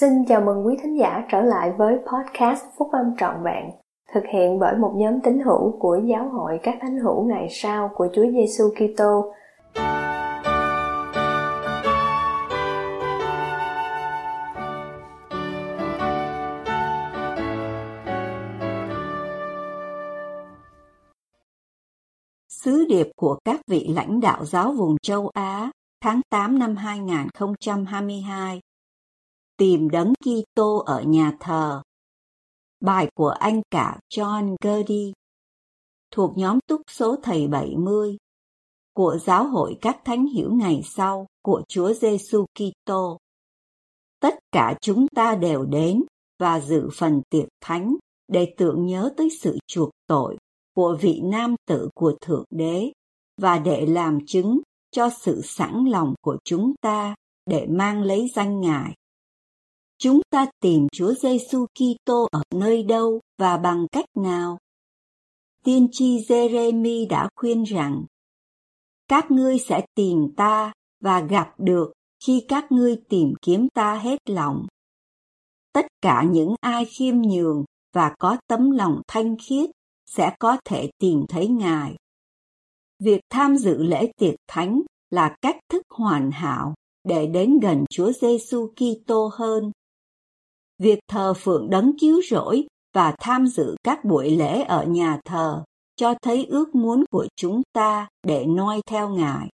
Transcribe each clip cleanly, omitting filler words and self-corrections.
Xin chào mừng quý thính giả trở lại với podcast Phúc Âm Trọn Vẹn, thực hiện bởi một nhóm tín hữu của Giáo hội các Thánh hữu Ngày Sau của Chúa Giêsu Kitô. Sứ điệp của các vị lãnh đạo giáo vùng châu Á tháng 8 năm 2022. Tìm Đấng Kitô ở nhà thờ. Bài của anh cả John Gordy, thuộc nhóm túc số thầy 70 của Giáo hội các Thánh hữu Ngày Sau của Chúa Giêsu Kitô. Tất cả chúng ta đều đến và dự phần tiệc thánh để tưởng nhớ tới sự chuộc tội của vị nam tử của Thượng Đế và để làm chứng cho sự sẵn lòng của chúng ta để mang lấy danh Ngài. Chúng ta tìm Chúa Giêsu Kitô ở nơi đâu và bằng cách nào? Tiên tri Giê-rê-mi đã khuyên rằng: các ngươi sẽ tìm ta và gặp được khi các ngươi tìm kiếm ta hết lòng. Tất cả những ai khiêm nhường và có tấm lòng thanh khiết sẽ có thể tìm thấy Ngài. Việc tham dự lễ tiệc thánh là cách thức hoàn hảo để đến gần Chúa Giêsu Kitô hơn. Việc thờ phượng Đấng cứu rỗi và tham dự các buổi lễ ở nhà thờ cho thấy ước muốn của chúng ta để noi theo Ngài.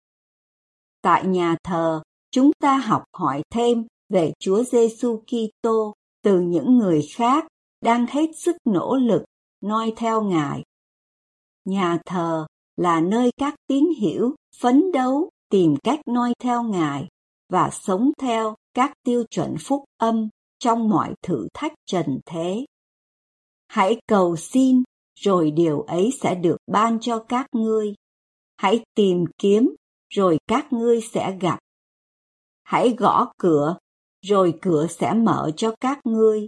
Tại nhà thờ, chúng ta học hỏi thêm về Chúa Giêsu Kitô từ những người khác đang hết sức nỗ lực noi theo Ngài. Nhà thờ là nơi các tín hữu phấn đấu tìm cách noi theo Ngài và sống theo các tiêu chuẩn phúc âm trong mọi thử thách trần thế. Hãy cầu xin, rồi điều ấy sẽ được ban cho các ngươi. Hãy tìm kiếm, rồi các ngươi sẽ gặp. Hãy gõ cửa, rồi cửa sẽ mở cho các ngươi.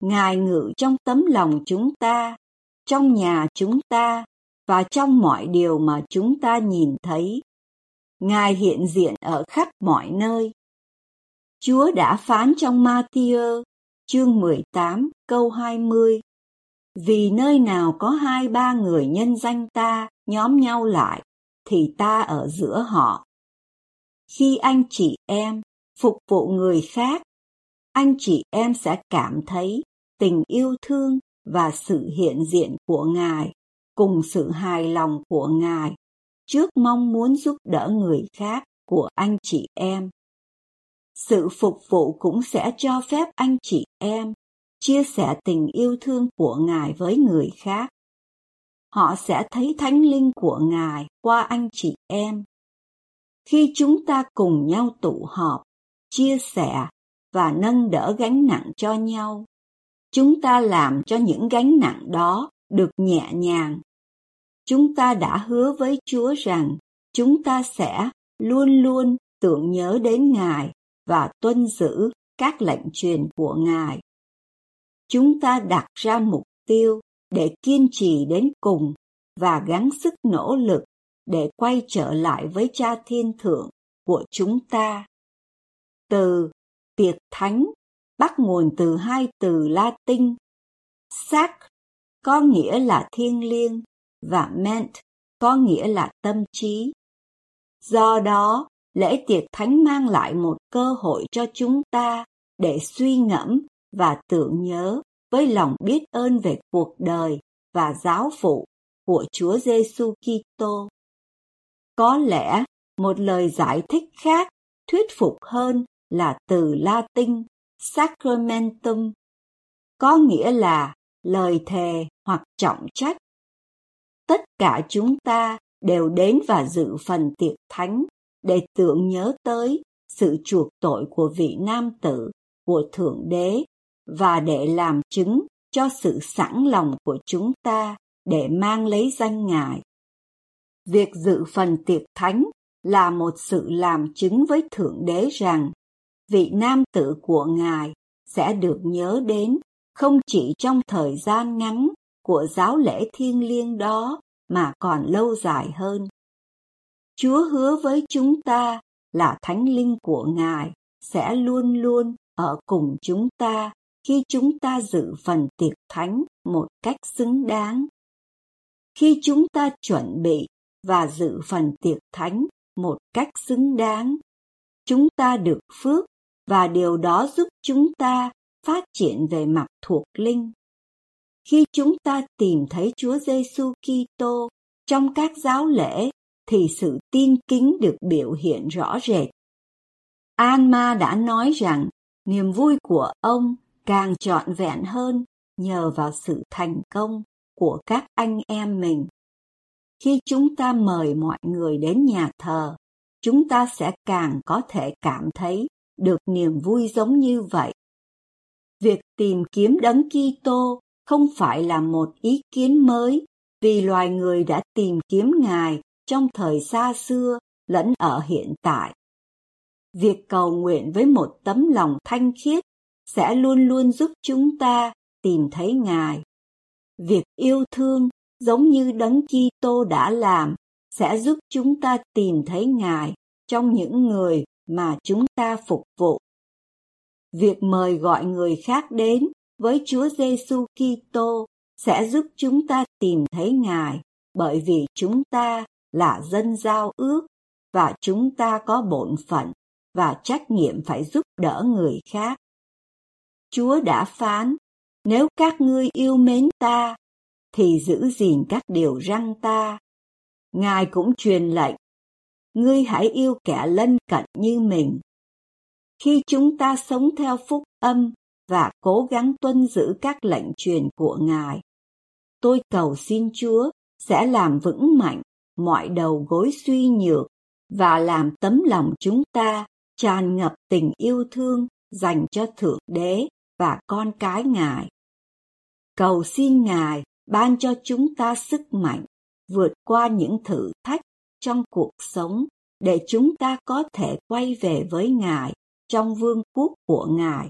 Ngài ngự trong tấm lòng chúng ta, trong nhà chúng ta và trong mọi điều mà chúng ta nhìn thấy. Ngài hiện diện ở khắp mọi nơi. Chúa đã phán trong Ma-thi-ơ, chương 18, câu 20: vì nơi nào có 2-3 người nhân danh ta nhóm nhau lại, thì ta ở giữa họ. Khi anh chị em phục vụ người khác, anh chị em sẽ cảm thấy tình yêu thương và sự hiện diện của Ngài, cùng sự hài lòng của Ngài trước mong muốn giúp đỡ người khác của anh chị em. Sự phục vụ cũng sẽ cho phép anh chị em chia sẻ tình yêu thương của Ngài với người khác. Họ sẽ thấy Thánh Linh của Ngài qua anh chị em. Khi chúng ta cùng nhau tụ họp, chia sẻ và nâng đỡ gánh nặng cho nhau, chúng ta làm cho những gánh nặng đó được nhẹ nhàng. Chúng ta đã hứa với Chúa rằng chúng ta sẽ luôn luôn tưởng nhớ đến Ngài và tuân giữ các lệnh truyền của Ngài. Chúng ta đặt ra mục tiêu để kiên trì đến cùng và gắng sức nỗ lực để quay trở lại với Cha Thiên Thượng của chúng ta. Từ tiệc thánh bắt nguồn từ hai từ Latin sac có nghĩa là thiêng liêng và ment có nghĩa là tâm trí. Do đó, lễ tiệc thánh mang lại một cơ hội cho chúng ta để suy ngẫm và tưởng nhớ với lòng biết ơn về cuộc đời và giáo phụ của Chúa Giêsu Kitô. Có lẽ một lời giải thích khác thuyết phục hơn là từ Latin sacramentum, có nghĩa là lời thề hoặc trọng trách. Tất cả chúng ta đều đến và dự phần tiệc thánh để tưởng nhớ tới sự chuộc tội của vị nam tử của Thượng Đế và để làm chứng cho sự sẵn lòng của chúng ta để mang lấy danh Ngài. Việc dự phần tiệc thánh là một sự làm chứng với Thượng Đế rằng vị nam tử của Ngài sẽ được nhớ đến không chỉ trong thời gian ngắn của giáo lễ thiêng liêng đó mà còn lâu dài hơn. Chúa hứa với chúng ta là Thánh Linh của Ngài sẽ luôn luôn ở cùng chúng ta khi chúng ta dự phần tiệc thánh một cách xứng đáng. Khi chúng ta chuẩn bị và dự phần tiệc thánh một cách xứng đáng, chúng ta được phước và điều đó giúp chúng ta phát triển về mặt thuộc linh. Khi chúng ta tìm thấy Chúa Giê-xu Kitô trong các giáo lễ thì sự tin kính được biểu hiện rõ rệt. Alma đã nói rằng niềm vui của ông càng trọn vẹn hơn nhờ vào sự thành công của các anh em mình. Khi chúng ta mời mọi người đến nhà thờ, chúng ta sẽ càng có thể cảm thấy được niềm vui giống như vậy. Việc tìm kiếm Đấng Kitô không phải là một ý kiến mới, vì loài người đã tìm kiếm Ngài trong thời xa xưa lẫn ở hiện tại. Việc cầu nguyện với một tấm lòng thanh khiết sẽ luôn luôn giúp chúng ta tìm thấy Ngài. Việc yêu thương giống như Đấng Kitô đã làm sẽ giúp chúng ta tìm thấy Ngài trong những người mà chúng ta phục vụ. Việc mời gọi người khác đến với Chúa Giê-xu Kitô sẽ giúp chúng ta tìm thấy Ngài, bởi vì chúng ta là dân giao ước và chúng ta có bổn phận và trách nhiệm phải giúp đỡ người khác. Chúa đã phán, nếu các ngươi yêu mến ta, thì giữ gìn các điều răn ta. Ngài cũng truyền lệnh, ngươi hãy yêu kẻ lân cận như mình. Khi chúng ta sống theo phúc âm và cố gắng tuân giữ các lệnh truyền của Ngài, tôi cầu xin Chúa sẽ làm vững mạnh mọi đầu gối suy nhược và làm tấm lòng chúng ta tràn ngập tình yêu thương dành cho Thượng Đế và con cái Ngài. Cầu xin Ngài ban cho chúng ta sức mạnh vượt qua những thử thách trong cuộc sống để chúng ta có thể quay về với Ngài trong vương quốc của Ngài